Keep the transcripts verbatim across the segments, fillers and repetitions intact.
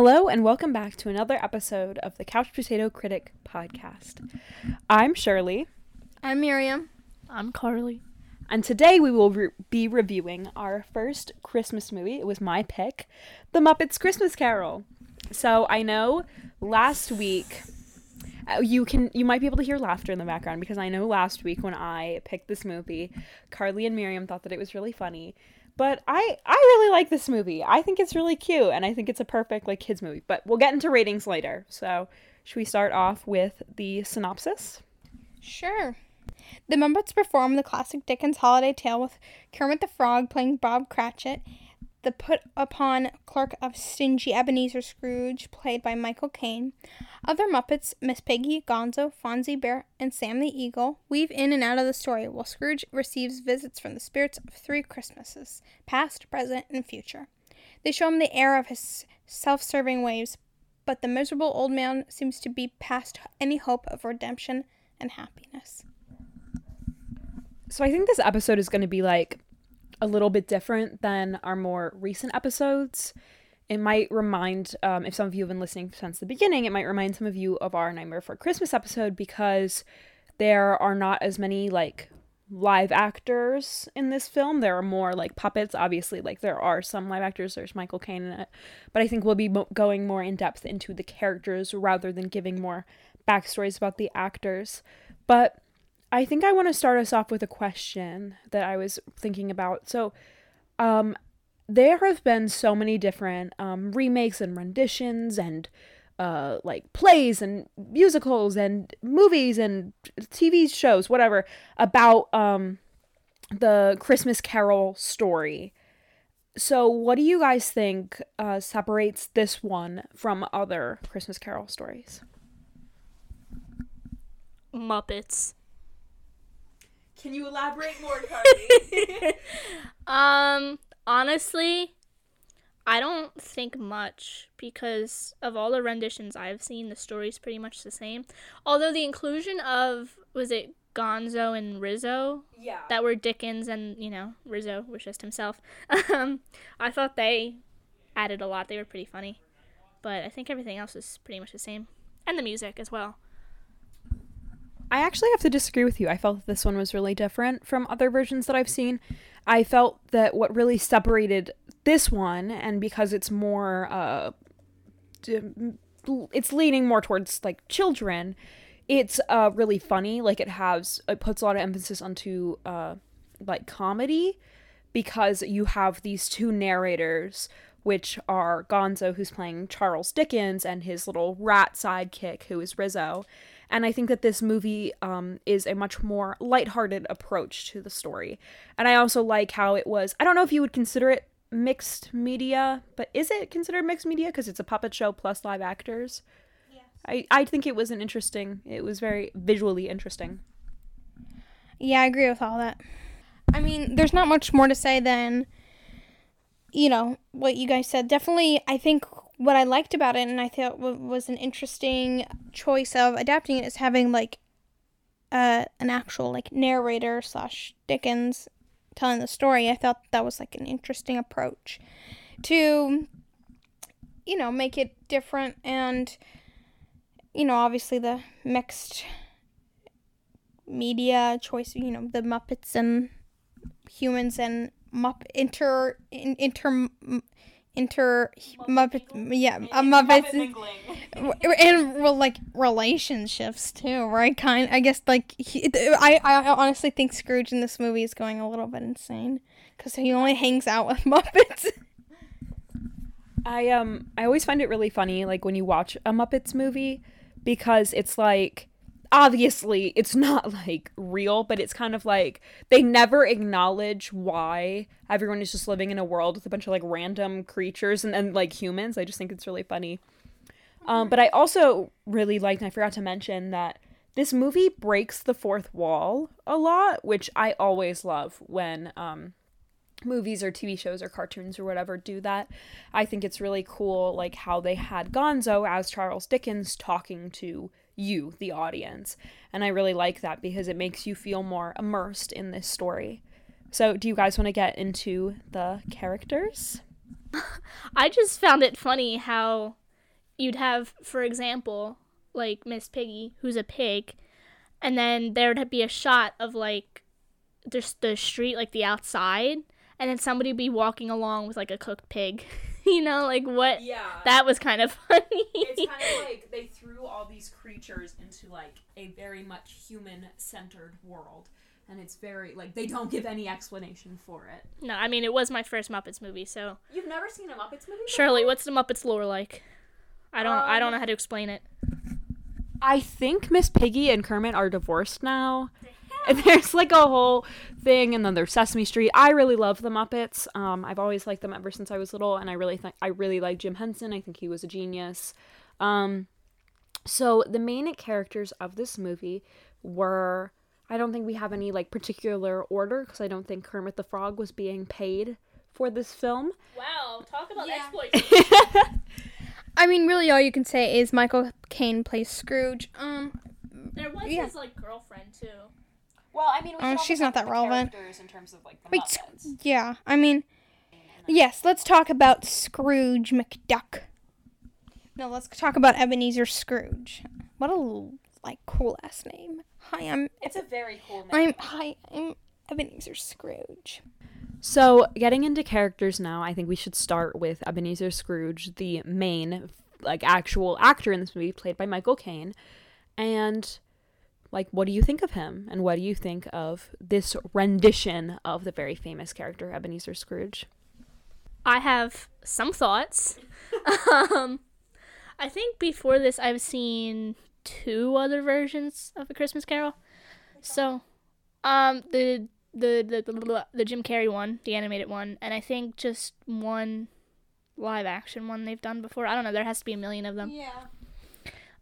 Hello and welcome back to another episode of the Couch Potato Critic podcast. I'm Shirley. I'm Miriam. I'm Carly. And today we will re- be reviewing our first Christmas movie. It was my pick, The Muppet Christmas Carol. So I know last week, you can you might be able to hear laughter in the background because I know last week when I picked this movie, Carly and Miriam thought that it was really funny. But I, I really like this movie. I think it's really cute, and I think it's a perfect, like, kids movie. But we'll get into ratings later. So should we start off with the synopsis? Sure. The Muppets perform the classic Dickens holiday tale with Kermit the Frog playing Bob Cratchit, the put-upon clerk of stingy Ebenezer Scrooge, played by Michael Caine. Other Muppets, Miss Piggy, Gonzo, Fonzie Bear, and Sam the Eagle, weave in and out of the story while Scrooge receives visits from the spirits of three Christmases, past, present, and future. They show him the error of his self-serving ways, but the miserable old man seems to be past any hope of redemption and happiness. So I think this episode is going to be, like, a little bit different than our more recent episodes. It might remind, um, if some of you have been listening since the beginning, it might remind some of you of our Nightmare Before Christmas episode because there are not as many, like, live actors in this film. There are more, like, puppets, obviously. Like, there are some live actors. There's Michael Caine in it. But I think we'll be mo- going more in depth into the characters rather than giving more backstories about the actors. But I think I want to start us off with a question that I was thinking about. So, um, there have been so many different um, remakes and renditions and, uh, like, plays and musicals and movies and T V shows, whatever, about um, the Christmas Carol story. So, what do you guys think uh, separates this one from other Christmas Carol stories? Muppets. Can you elaborate more, Carly? um, honestly, I don't think much because of all the renditions I've seen, the story's pretty much the same. Although the inclusion of, was it Gonzo and Rizzo? Yeah. That were Dickens and, you know, Rizzo was just himself. Um, I thought they added a lot. They were pretty funny. But I think everything else is pretty much the same. And the music as well. I actually have to disagree with you. I felt that this one was really different from other versions that I've seen. I felt that what really separated this one, and because it's more, uh, it's leaning more towards, like, children, it's uh, really funny. Like, it has, it puts a lot of emphasis onto, uh, like, comedy, because you have these two narrators, which are Gonzo, who's playing Charles Dickens, and his little rat sidekick, who is Rizzo. And I think that this movie um, is a much more lighthearted approach to the story. And I also like how it was, I don't know if you would consider it mixed media, but is it considered mixed media? Because it's a puppet show plus live actors. Yes. I, I think it was an interesting, it was very visually interesting. Yeah, I agree with all that. I mean, there's not much more to say than, you know, what you guys said. Definitely, I think what I liked about it, and I thought was an interesting choice of adapting it, is having, like, uh, an actual, like, narrator slash Dickens telling the story. I thought that was, like, an interesting approach to, you know, make it different. And, you know, obviously the mixed media choice, you know, the Muppets and humans and Mupp inter in, inter inter Muppet, Muppet yeah uh, Muppets Muppet and, and well, like, relationships too, right? Kind, I guess, like, he, I I honestly think Scrooge in this movie is going a little bit insane because he only hangs out with Muppets. I um I always find it really funny, like, when you watch a Muppets movie, because it's like, obviously, it's not, like, real, but it's kind of like they never acknowledge why everyone is just living in a world with a bunch of, like, random creatures and, and like, humans. I just think it's really funny. Um, but I also really liked, and I forgot to mention, that this movie breaks the fourth wall a lot, which I always love when um, movies or T V shows or cartoons or whatever do that. I think it's really cool, like, how they had Gonzo as Charles Dickens talking to you, the audience, and I really like that because it makes you feel more immersed in this story. So do you guys want to get into the characters? I just found it funny how you'd have, for example, like Miss Piggy, who's a pig, and then there'd be a shot of like just the street, like the outside, and then somebody would be walking along with like a cooked pig. You know, like what? Yeah. That was kind of funny. It's kind of like they threw all these creatures into like a very much human-centered world. And it's very, like, they don't give any explanation for it. No, I mean, it was my first Muppets movie, so. You've never seen a Muppets movie? Shirley, what's the Muppets lore like? I don't um, I don't know how to explain it. I think Miss Piggy and Kermit are divorced now. And there's, like, a whole thing, and then there's Sesame Street. I really love the Muppets. Um, I've always liked them ever since I was little, and I really th- I really like Jim Henson. I think he was a genius. Um, so the main characters of this movie were... I don't think we have any, like, particular order, because I don't think Kermit the Frog was being paid for this film. Wow, talk about yeah. exploits. I mean, really all you can say is Michael Caine plays Scrooge. Um, There was yeah. his, like, girlfriend, too. Well, I mean, we um, she's not that relevant. In terms of, like, the Wait, sc- yeah, I mean, yes, let's talk about Scrooge McDuck. No, let's talk about Ebenezer Scrooge. What a, like, cool-ass name. Hi, I'm... It's a very cool name. I'm... Hi, I'm Ebenezer Scrooge. So, getting into characters now, I think we should start with Ebenezer Scrooge, the main, like, actual actor in this movie, played by Michael Caine. And, like, what do you think of him? And what do you think of this rendition of the very famous character, Ebenezer Scrooge? I have some thoughts. um, I think before this, I've seen... two other versions of A Christmas Carol. So, um, the, the the the the Jim Carrey one, the animated one, and I think just one live action one they've done before. I don't know. There has to be a million of them. Yeah.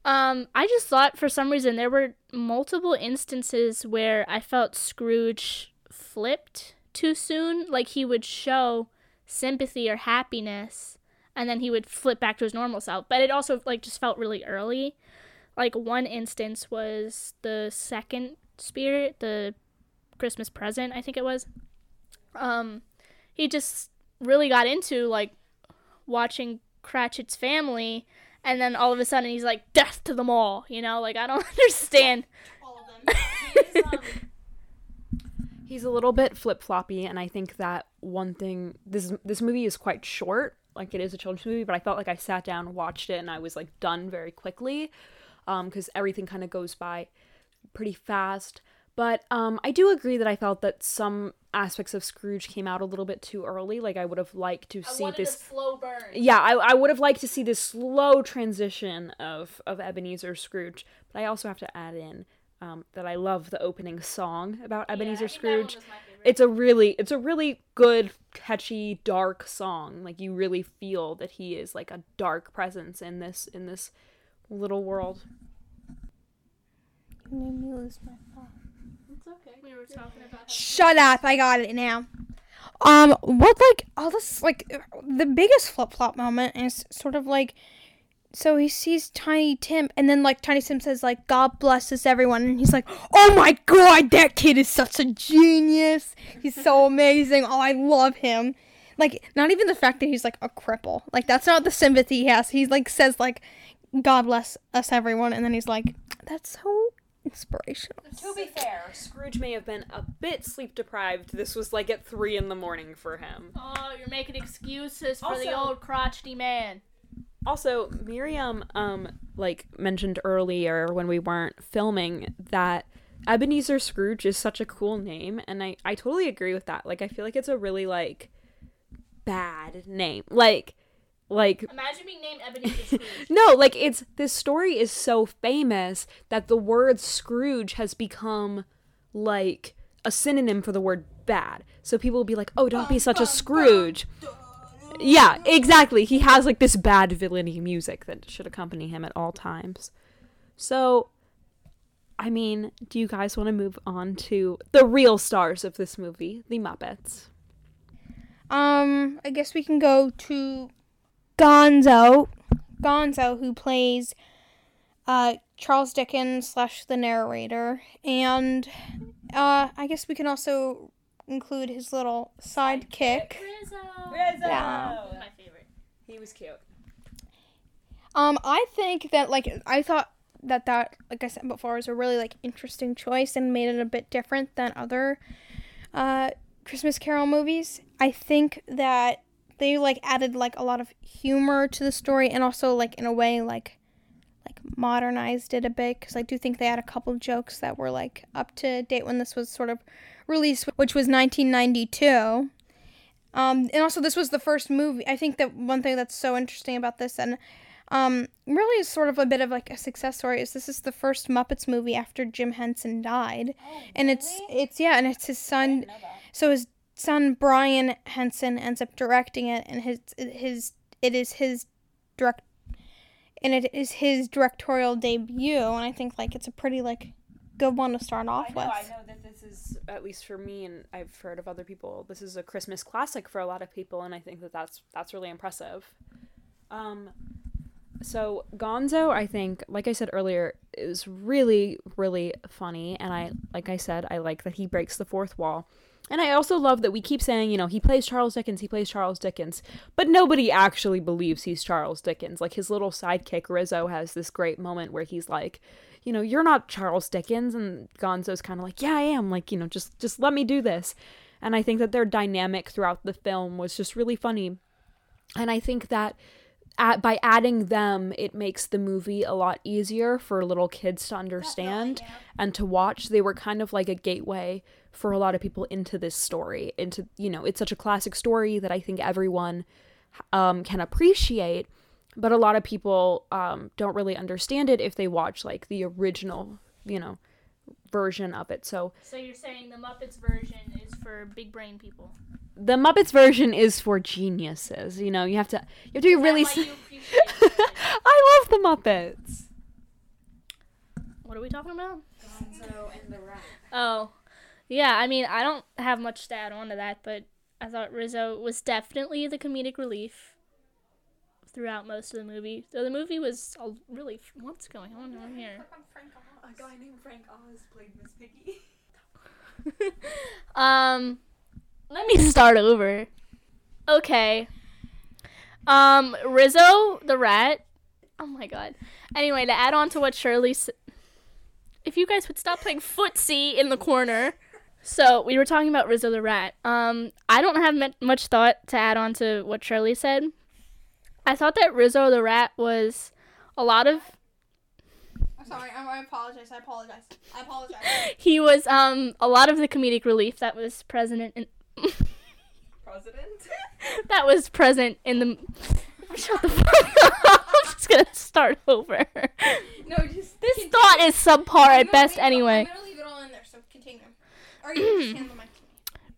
Um, I just thought for some reason there were multiple instances where I felt Scrooge flipped too soon. Like he would show sympathy or happiness, and then he would flip back to his normal self. But it also like just felt really early. Like, one instance was the second spirit, the Christmas present, I think it was. Um, he just really got into, like, watching Cratchit's family, and then all of a sudden he's like, death to them all, you know? Like, I don't understand. All of them. He is, um... He's a little bit flip-floppy, and I think that one thing... This, this movie is quite short. Like, it is a children's movie, but I felt like I sat down, watched it, and I was, like, done very quickly. Um, because everything kind of goes by pretty fast. But um, I do agree that I felt that some aspects of Scrooge came out a little bit too early. Like, I would have liked to see I wanted this... a slow burn. Yeah, I, I would have liked to see this slow transition of, of Ebenezer Scrooge. But I also have to add in um, that I love the opening song about Ebenezer yeah, Scrooge. It's a really, it's a really good, catchy, dark song. Like, you really feel that he is, like, a dark presence in this in this... little world. You made me lose my thought. It's okay. We were talking about. Shut up! I got it now. Um, what like all this like the biggest flip flop moment is sort of like, so he sees Tiny Tim, and then like Tiny Tim says like God blesses everyone, and he's like, oh my God, that kid is such a genius. He's so amazing. Oh, I love him. Like not even the fact that he's like a cripple. Like that's not the sympathy he has. He like says like. God bless us, everyone. And then he's like, that's so inspirational. To be fair, Scrooge may have been a bit sleep-deprived. This was, like, at three in the morning for him. Oh, you're making excuses for also, the old crotchety man. Also, Miriam, um, like, mentioned earlier when we weren't filming that Ebenezer Scrooge is such a cool name. And I, I totally agree with that. Like, I feel like it's a really, like, bad name. Like... Like imagine being named Ebenezer Scrooge. No, like it's this story is so famous that the word Scrooge has become like a synonym for the word bad. So people will be like, "Oh, don't be such a Scrooge." Yeah, exactly. He has like this bad villainy music that should accompany him at all times. So, I mean, do you guys want to move on to the real stars of this movie, the Muppets? Um, I guess we can go to Gonzo, Gonzo, who plays uh, Charles Dickens slash the narrator, and uh, I guess we can also include his little sidekick. Rizzo, Rizzo, yeah. My favorite. He was cute. Um, I think that, like, I thought that that, like I said before, was a really, like, interesting choice and made it a bit different than other uh, Christmas Carol movies. I think that they, like, added, like, a lot of humor to the story and also, like, in a way, like, like modernized it a bit, because I do think they had a couple jokes that were, like, up to date when this was sort of released, which was nineteen ninety-two. Um, and also, this was the first movie. I think that one thing that's so interesting about this, and um, really is sort of a bit of, like, a success story, is this is the first Muppets movie after Jim Henson died. Oh, really? And it's, it's yeah, and it's his son. So his son, Brian Henson, ends up directing it, and his, his, it is his direct, and it is his directorial debut, and I think, like, it's a pretty, like, good one to start off I know, with. I know that this is, at least for me, and I've heard of other people, this is a Christmas classic for a lot of people, and I think that that's, that's really impressive. Um, so Gonzo, I think, like I said earlier, is really, really funny, and I, like I said, I like that he breaks the fourth wall. And I also love that we keep saying, you know, he plays Charles Dickens, he plays Charles Dickens, but nobody actually believes he's Charles Dickens. Like, his little sidekick, Rizzo, has this great moment where he's like, you know, you're not Charles Dickens, and Gonzo's kind of like, yeah, I am, like, you know, just, just let me do this. And I think that their dynamic throughout the film was just really funny. And I think that at, by adding them, it makes the movie a lot easier for little kids to understand yeah. and to watch. They were kind of like a gateway for a lot of people into this story, into, you know, it's such a classic story that I think everyone um, can appreciate, but a lot of people um, don't really understand it if they watch, like, the original, you know, version of it. So So you're saying the Muppets version is for big brain people? The Muppets version is for geniuses. You know, you have to you have to be really s- you I love the Muppets. What are we talking about? Gonzo and the Rat. Oh. Yeah, I mean, I don't have much to add on to that, but I thought Rizzo was definitely the comedic relief throughout most of the movie. So the movie was a really... What's going on down here? Frank Oz. A guy named Frank Oz played Miss Piggy. um, let me start over. Okay. Um, Rizzo, the rat. Oh, my God. Anyway, to add on to what Shirley said... If you guys would stop playing footsie in the corner... So, we were talking about Rizzo the Rat. Um, I don't have much thought to add on to what Shirley said. I thought that Rizzo the Rat was a lot of... I'm sorry, I apologize, I apologize, I apologize. He was um a lot of the comedic relief that was present in... President? That was present in the... Shut the fuck up. I'm just going to start over. No, just... This continue. Thought is subpar at best anyway. I'm going to leave it all in there, so continue.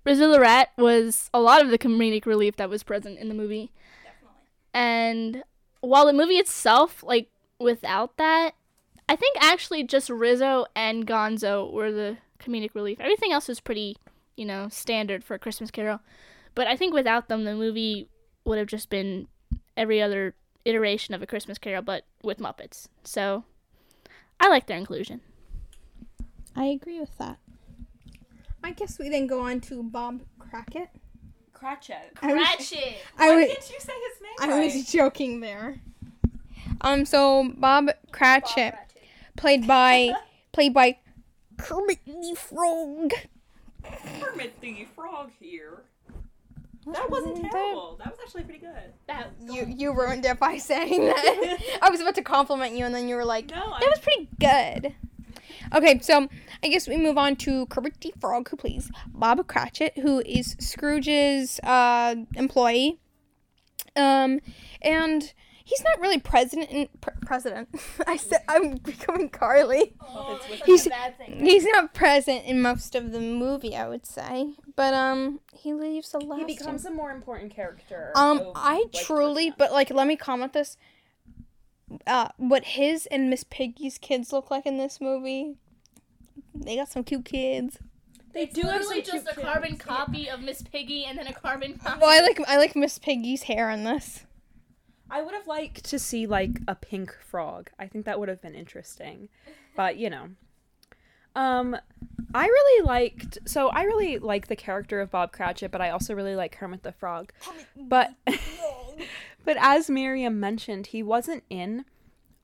Rizzo the Rat was a lot of the comedic relief that was present in the movie. Definitely. And while the movie itself, like, without that, I think actually just Rizzo and Gonzo were the comedic relief. Everything else was pretty, you know, standard for a Christmas Carol. But I think without them, the movie would have just been every other iteration of a Christmas Carol, but with Muppets. So, I like their inclusion. I agree with that. I guess we then go on to Bob Cratchit. Cratchit. Cratchit. I was, Why didn't you say his name? I right? was joking there. Um. So Bob Cratchit, Bob Cratchit. played by played by Kermit the Frog. Kermit the Frog here. That wasn't terrible. That was actually pretty good. That you you ruined it by saying that. I was about to compliment you, and then you were like, no, "That I'm... was pretty good." Okay, so I guess we move on to Kermit the Frog, who plays Bob Cratchit, who is Scrooge's uh, employee. Um, and he's not really president. In, pre- president. I said I'm becoming Carly. Oh, that's he's, a bad thing. He's not present in most of the movie, I would say, but um, he leaves a lot. He becomes a more important character. Um, over, I like, truly, but like, let me comment this. Uh, what his and Miss Piggy's kids look like in this movie. They got some cute kids. They it's do literally just a kids. carbon copy yeah. of Miss Piggy and then a carbon copy. Well, I like I like Miss Piggy's hair in this. I would have liked to see, like, a pink frog. I think that would have been interesting. But, you know. Um, I really liked... So, I really like the character of Bob Cratchit, but I also really like Kermit the Frog. But... But as Miriam mentioned, he wasn't in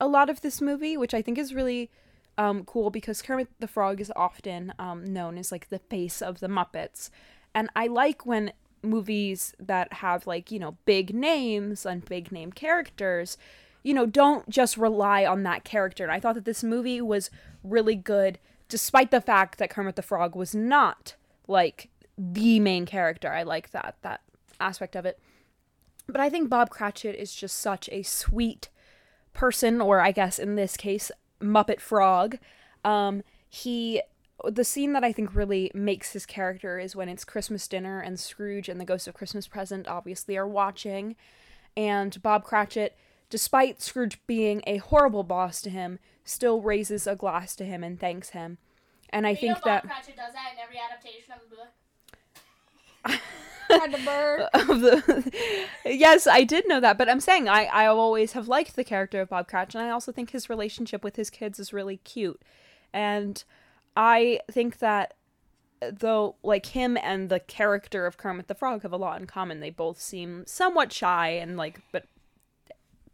a lot of this movie, which I think is really um, cool because Kermit the Frog is often um, known as like the face of the Muppets. And I like when movies that have like, you know, big names and big name characters, you know, don't just rely on that character. And I thought that this movie was really good despite the fact that Kermit the Frog was not like the main character. I like that, that aspect of it. But I think Bob Cratchit is just such a sweet person, or I guess in this case, Muppet Frog. Um, he, the scene that I think really makes his character is when it's Christmas dinner and Scrooge and the Ghost of Christmas Present obviously are watching. And Bob Cratchit, despite Scrooge being a horrible boss to him, still raises a glass to him and thanks him. And I you think know Bob that Cratchit does that in every adaptation of the book. Of the, yes, I did know that, but I'm saying I, I always have liked the character of Bob Cratchit, and I also think his relationship with his kids is really cute. And I think that though, like, him and the character of Kermit the Frog have a lot in common. They both seem somewhat shy and like, but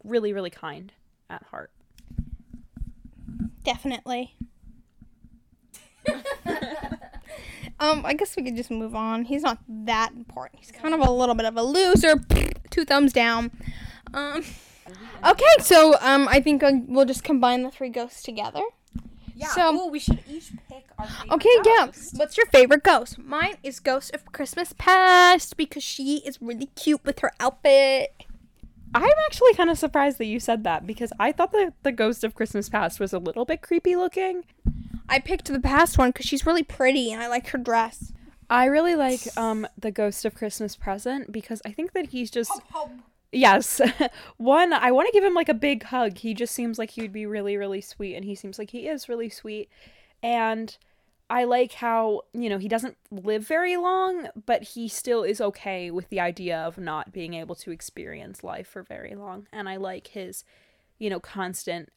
really, really kind at heart. Definitely. Um, I guess we could just move on. He's not that important. He's kind of a little bit of a loser. Two thumbs down. Um, okay, so um, I think we'll just combine the three ghosts together. Yeah. So ooh, we should each pick our favorite okay, ghost. Yeah. What's your favorite ghost? Mine is Ghost of Christmas Past because she is really cute with her outfit. I'm actually kind of surprised that you said that because I thought that the Ghost of Christmas Past was a little bit creepy looking. I picked the past one because she's really pretty and I like her dress. I really like um, the Ghost of Christmas Present because I think that he's just... Hub, hub. Yes. One, I want to give him like a big hug. He just seems like he would be really, really sweet, and he seems like he is really sweet. And I like how, you know, he doesn't live very long, but he still is okay with the idea of not being able to experience life for very long. And I like his, you know, constant,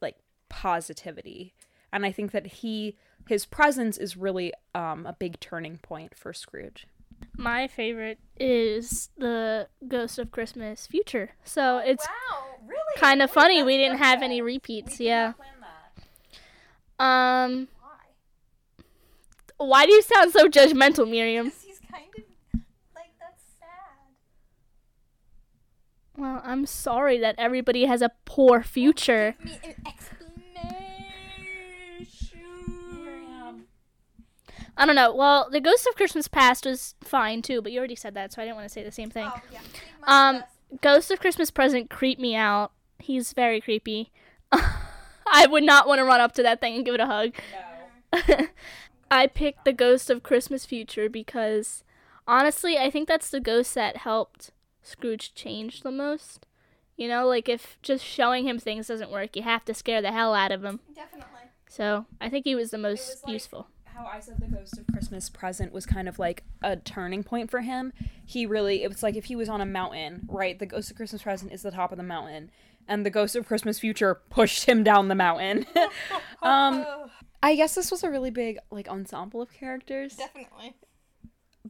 like, positivity. And I think that he, his presence is really um, a big turning point for Scrooge. My favorite is the Ghost of Christmas Future. So it's wow, really? kind of funny. We didn't have any repeats. We yeah. Um. Why? Why do you sound so judgmental, Miriam? Because he's kind of like, that's sad. Well, I'm sorry that everybody has a poor future. Give me an explanation. I don't know. Well, the Ghost of Christmas Past was fine, too, but you already said that, so I didn't want to say the same thing. Oh, yeah. Um, Ghost of Christmas Present creeped me out. He's very creepy. I would not want to run up to that thing and give it a hug. No. I picked the Ghost of Christmas Future because, honestly, I think that's the ghost that helped Scrooge change the most. You know, like, if just showing him things doesn't work, you have to scare the hell out of him. Definitely. So, I think he was the most was like- useful. How I said the Ghost of Christmas Present was kind of like a turning point for him. He really, it was like if he was on a mountain, right? The Ghost of Christmas Present is the top of the mountain, and the Ghost of Christmas Future pushed him down the mountain. um, I guess this was a really big like ensemble of characters. Definitely.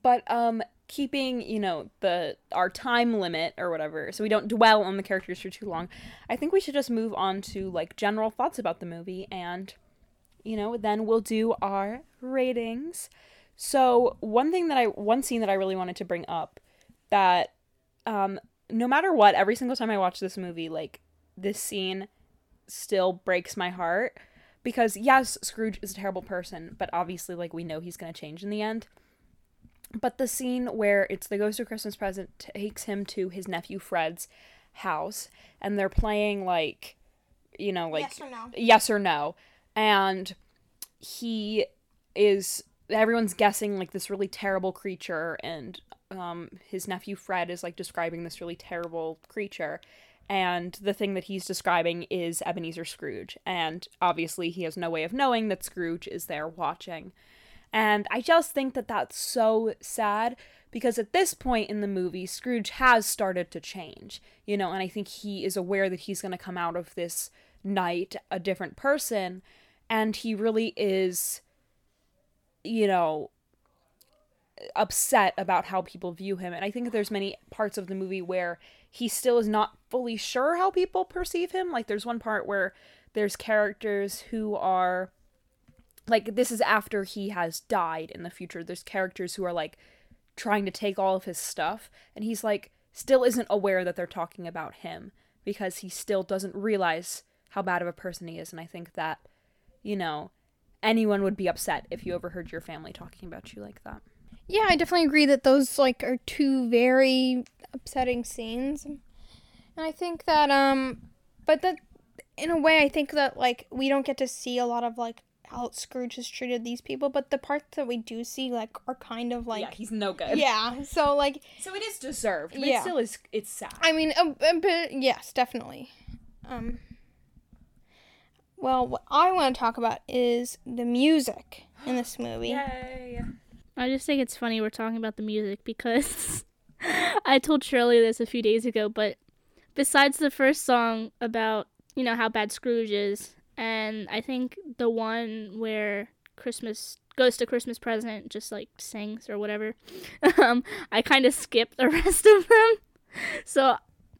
But um, keeping, you know, the our time limit or whatever, so we don't dwell on the characters for too long, I think we should just move on to like general thoughts about the movie and... You know, then we'll do our ratings. So one thing that I, one scene that I really wanted to bring up that um, no matter what, every single time I watch this movie, like this scene still breaks my heart because yes, Scrooge is a terrible person, but obviously like we know he's going to change in the end. But the scene where it's the Ghost of Christmas Present takes him to his nephew Fred's house and they're playing like, you know, like yes or no. Yes or no. And he is, everyone's guessing, like, this really terrible creature, and um, his nephew Fred is, like, describing this really terrible creature, and the thing that he's describing is Ebenezer Scrooge, and obviously he has no way of knowing that Scrooge is there watching. And I just think that that's so sad, because at this point in the movie, Scrooge has started to change, you know, and I think he is aware that he's going to come out of this night a different person, and he really is, you know, upset about how people view him. And I think there's many parts of the movie where he still is not fully sure how people perceive him. Like, there's one part where there's characters who are, like, this is after he has died in the future. There's characters who are, like, trying to take all of his stuff, and he's, like, still isn't aware that they're talking about him because he still doesn't realize how bad of a person he is. And I think that, you know, anyone would be upset if you overheard your family talking about you like that. Yeah, I definitely agree that those, like, are two very upsetting scenes. And I think that, um, but that, in a way, I think that, like, we don't get to see a lot of, like, how Scrooge has treated these people, but the parts that we do see, like, are kind of, like... Yeah, he's no good. Yeah, so, like... So it is deserved, but yeah. It still is, it's sad. I mean, um, but yes, definitely. Um... Well, what I want to talk about is the music in this movie. Yay! I just think it's funny we're talking about the music because I told Shirley this a few days ago, but besides the first song about, you know, how bad Scrooge is, and I think the one where Christmas, Ghost of Christmas Present just, like, sings or whatever, um, I kind of skipped the rest of them. So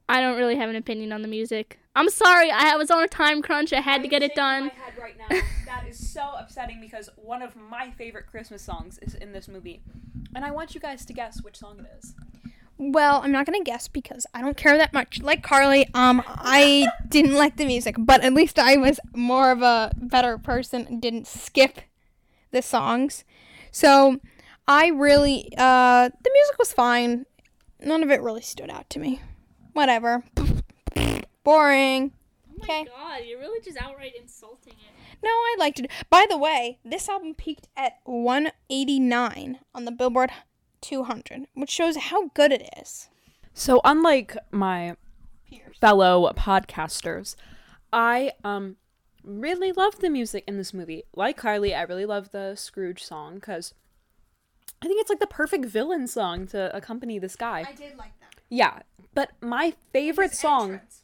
I don't really have an opinion on the music. I'm sorry, I was on a time crunch. I had I'm to get it done. My head right now. That is so upsetting because one of my favorite Christmas songs is in this movie. And I want you guys to guess which song it is. Well, I'm not going to guess because I don't care that much. Like Carly, um, I didn't like the music, but at least I was more of a better person and didn't skip the songs. So I really, uh, the music was fine. None of it really stood out to me. Whatever. Boring. Oh my Kay. God, you're really just outright insulting it. No, I liked it. By the way, this album peaked at one eighty-nine on the Billboard two hundred, which shows how good it is. So unlike my Pierce. fellow podcasters, I um really love the music in this movie. Like Carly, I really love the Scrooge song because I think it's like the perfect villain song to accompany this guy. I did like that. Yeah, but my favorite his song... Entrance.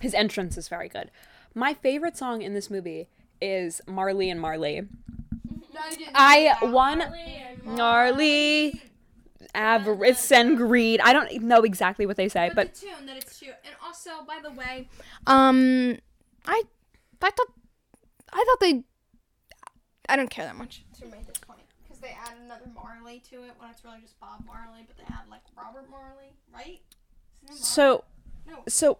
His entrance is very good. My favorite song in this movie is Marley and Marley. No, I didn't I won Marley, Avarice and Greed. I don't know exactly what they say, but, but the tune that it's true. And also, by the way, um, I, I thought, I thought they, I don't care that much. To make this point, because they add another Marley to it when it's really just Bob Marley, but they add like Robert Marley, right? Marley? So, no. so.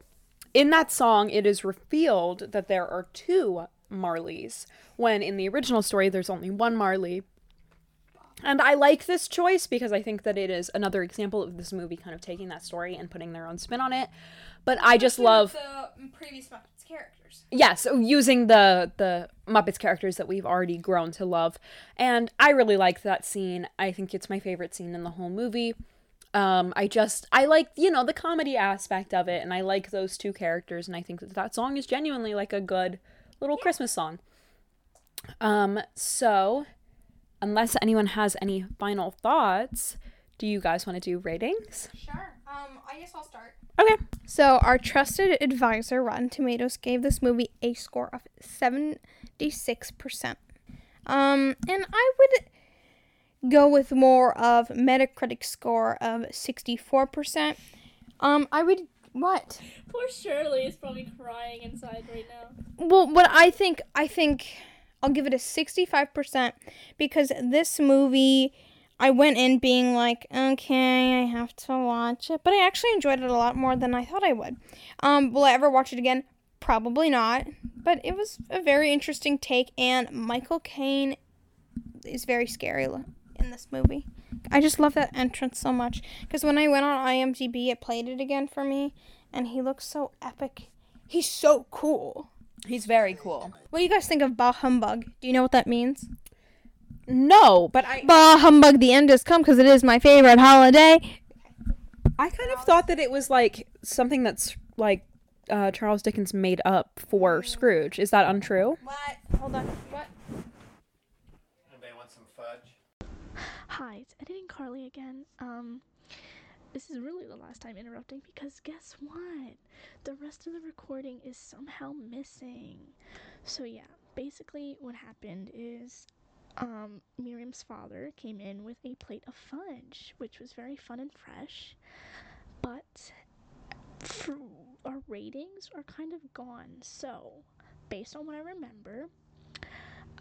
In that song, it is revealed that there are two Marleys, when in the original story, there's only one Marley. And I like this choice because I think that it is another example of this movie kind of taking that story and putting their own spin on it. But I just love... the previous Muppets characters. Yeah, so using the, the Muppets characters that we've already grown to love. And I really like that scene. I think it's my favorite scene in the whole movie. Um, I just, I like, you know, the comedy aspect of it, and I like those two characters, and I think that that song is genuinely, like, a good little yeah. Christmas song. Um, so, unless anyone has any final thoughts, do you guys want to do ratings? Sure. Um, I guess I'll start. Okay. So, our trusted advisor, Rotten Tomatoes, gave this movie a score of seventy-six percent. Um, and I would... go with more of Metacritic score of sixty-four percent. Um, I would... What? Poor Shirley is probably crying inside right now. Well, but I think... I think I'll give it a sixty-five percent because this movie, I went in being like, okay, I have to watch it. But I actually enjoyed it a lot more than I thought I would. Um, will I ever watch it again? Probably not. But it was a very interesting take, and Michael Caine is very scary in this movie. I just love that entrance so much because when I went on I M D B, it played it again for me, and he looks so epic. He's so cool. He's very cool. What do you guys think of Bah Humbug? Do you know what that means? No, but I... Bah Humbug, the end has come because it is my favorite holiday. I kind of thought that it was like something that's like uh, Charles Dickens made up for Scrooge. Is that untrue? What? Hold on. What? Hi, it's Eddie and Carly again. Um, this is really the last time interrupting because guess what? The rest of the recording is somehow missing. So yeah, basically what happened is um, Miriam's father came in with a plate of fudge, which was very fun and fresh. But our ratings are kind of gone. So, based on what I remember,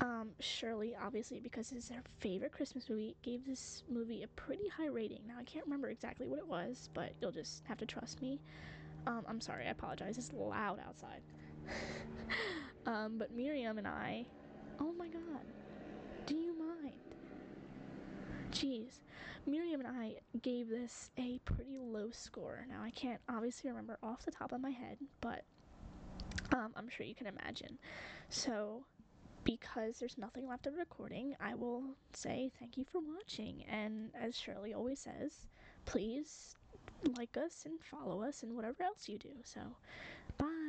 um, Shirley, obviously, because it's her favorite Christmas movie, gave this movie a pretty high rating. Now, I can't remember exactly what it was, but you'll just have to trust me. Um, I'm sorry, I apologize. It's loud outside. um, but Miriam and I... Oh my god. Do you mind? Jeez. Miriam and I gave this a pretty low score. Now, I can't obviously remember off the top of my head, but um, I'm sure you can imagine. So, because there's nothing left of recording, I will say thank you for watching. And as Shirley always says, please like us and follow us and whatever else you do. So, bye.